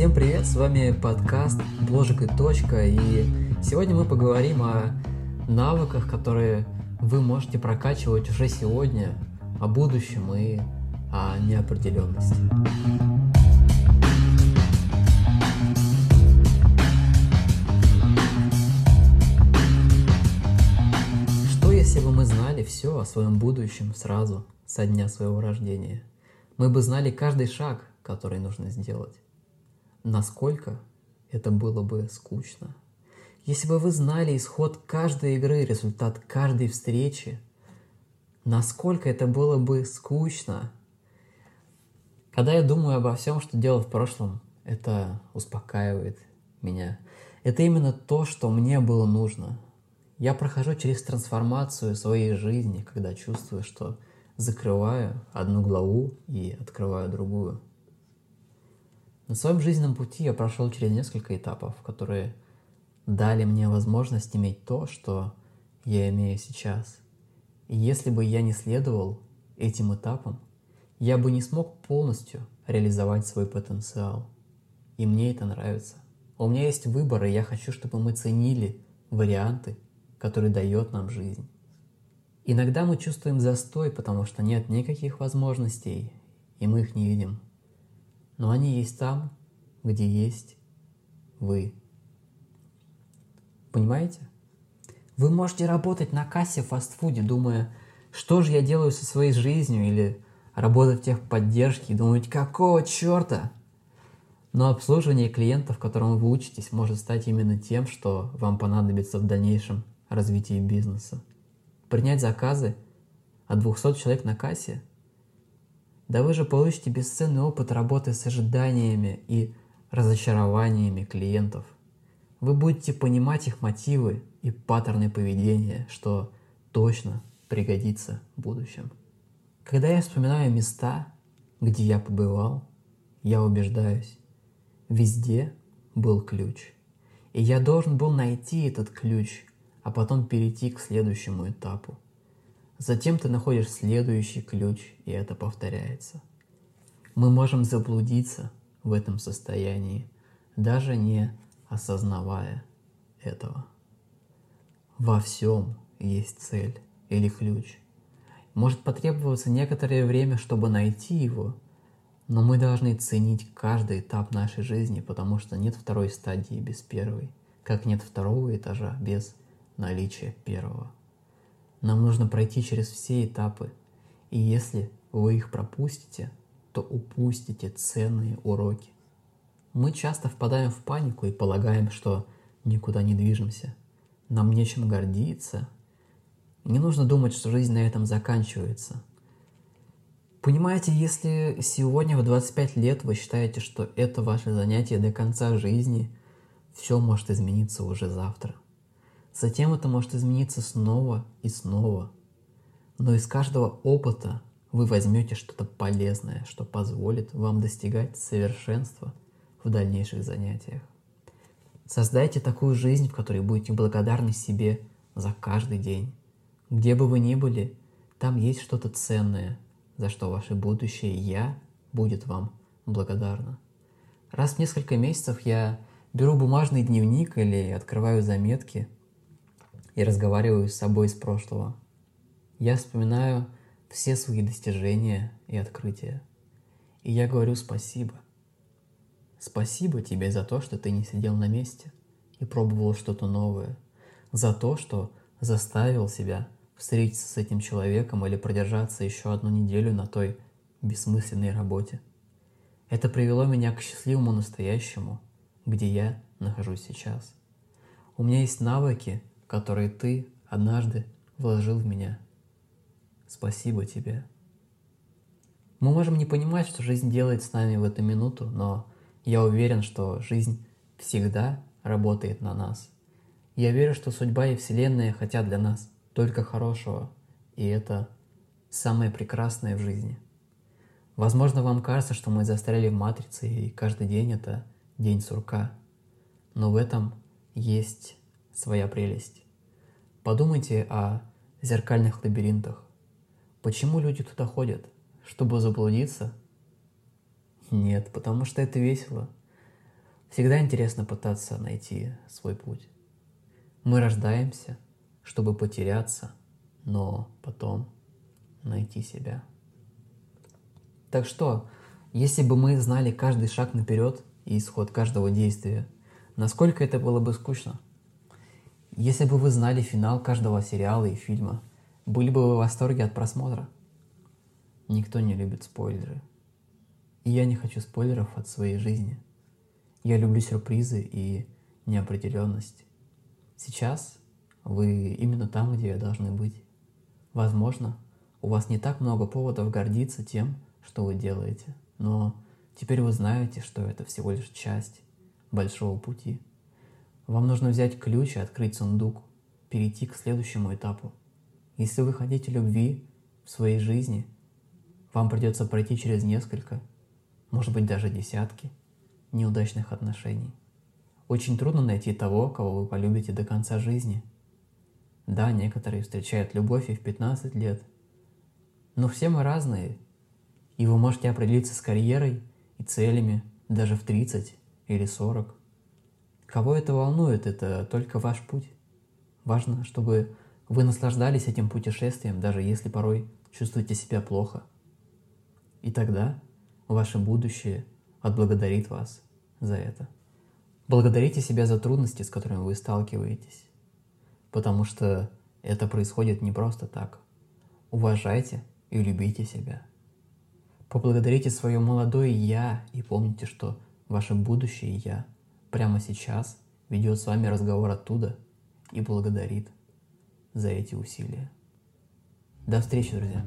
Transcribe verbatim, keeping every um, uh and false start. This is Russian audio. Всем привет, с вами подкаст «Бложик и точка», и сегодня мы поговорим о навыках, которые вы можете прокачивать уже сегодня, о будущем и о неопределенности. Что если бы мы знали все о своем будущем сразу, со дня своего рождения? Мы бы знали каждый шаг, который нужно сделать. Насколько это было бы скучно. Если бы вы знали исход каждой игры, результат каждой встречи, насколько это было бы скучно. Когда я думаю обо всем, что делал в прошлом, это успокаивает меня. Это именно то, что мне было нужно. Я прохожу через трансформацию своей жизни, когда чувствую, что закрываю одну главу и открываю другую. На своем жизненном пути я прошел через несколько этапов, которые дали мне возможность иметь то, что я имею сейчас. И если бы я не следовал этим этапам, я бы не смог полностью реализовать свой потенциал. И мне это нравится. У меня есть выбор, и я хочу, чтобы мы ценили варианты, которые дает нам жизнь. Иногда мы чувствуем застой, потому что нет никаких возможностей, и мы их не видим. Но они есть там, где есть вы. Понимаете? Вы можете работать на кассе в фастфуде, думая, что же я делаю со своей жизнью, или работать в техподдержке и думать, какого черта? Но обслуживание клиентов, которому вы учитесь, может стать именно тем, что вам понадобится в дальнейшем развитии бизнеса. Принять заказы от двухсот человек на кассе? Да вы же получите бесценный опыт работы с ожиданиями и разочарованиями клиентов. Вы будете понимать их мотивы и паттерны поведения, что точно пригодится в будущем. Когда я вспоминаю места, где я побывал, я убеждаюсь, везде был ключ. И я должен был найти этот ключ, а потом перейти к следующему этапу. Затем ты находишь следующий ключ, и это повторяется. Мы можем заблудиться в этом состоянии, даже не осознавая этого. Во всем есть цель или ключ. Может потребоваться некоторое время, чтобы найти его, но мы должны ценить каждый этап нашей жизни, потому что нет второй стадии без первой, как нет второго этажа без наличия первого. Нам нужно пройти через все этапы, и если вы их пропустите, то упустите ценные уроки. Мы часто впадаем в панику и полагаем, что никуда не движемся, нам нечем гордиться. Не нужно думать, что жизнь на этом заканчивается. Понимаете, если сегодня в двадцать пять лет вы считаете, что это ваше занятие до конца жизни, все может измениться уже завтра. Затем это может измениться снова и снова. Но из каждого опыта вы возьмете что-то полезное, что позволит вам достигать совершенства в дальнейших занятиях. Создайте такую жизнь, в которой будете благодарны себе за каждый день. Где бы вы ни были, там есть что-то ценное, за что ваше будущее «я» будет вам благодарна. Раз в несколько месяцев я беру бумажный дневник или открываю заметки, и разговариваю с собой из прошлого. Я вспоминаю все свои достижения и открытия. И я говорю спасибо. Спасибо тебе за то, что ты не сидел на месте и пробовал что-то новое. За то, что заставил себя встретиться с этим человеком или продержаться еще одну неделю на той бессмысленной работе. Это привело меня к счастливому настоящему, где я нахожусь сейчас. У меня есть навыки, которые ты однажды вложил в меня. Спасибо тебе. Мы можем не понимать, что жизнь делает с нами в эту минуту, но я уверен, что жизнь всегда работает на нас. Я верю, что судьба и вселенная хотят для нас только хорошего, и это самое прекрасное в жизни. Возможно, вам кажется, что мы застряли в матрице, и каждый день это день сурка, но в этом есть своя прелесть. Подумайте о зеркальных лабиринтах. Почему люди туда ходят? Чтобы заблудиться? Нет, потому что это весело. Всегда интересно пытаться найти свой путь. Мы рождаемся, чтобы потеряться, но потом найти себя. Так что, если бы мы знали каждый шаг наперед и исход каждого действия, насколько это было бы скучно? Если бы вы знали финал каждого сериала и фильма, были бы вы в восторге от просмотра? Никто не любит спойлеры. И я не хочу спойлеров от своей жизни. Я люблю сюрпризы и неопределенность. Сейчас вы именно там, где должны быть. Возможно, у вас не так много поводов гордиться тем, что вы делаете, но теперь вы знаете, что это всего лишь часть большого пути. Вам нужно взять ключ и открыть сундук, перейти к следующему этапу. Если вы хотите любви в своей жизни, вам придется пройти через несколько, может быть даже десятки, неудачных отношений. Очень трудно найти того, кого вы полюбите до конца жизни. Да, некоторые встречают любовь и в пятнадцать лет, но все мы разные, и вы можете определиться с карьерой и целями даже в тридцать или сорок. Кого это волнует, это только ваш путь. Важно, чтобы вы наслаждались этим путешествием, даже если порой чувствуете себя плохо. И тогда ваше будущее отблагодарит вас за это. Благодарите себя за трудности, с которыми вы сталкиваетесь, потому что это происходит не просто так. Уважайте и любите себя. Поблагодарите свое молодое «я» и помните, что ваше будущее «я» прямо сейчас ведет с вами разговор оттуда и благодарит за эти усилия. До встречи, друзья!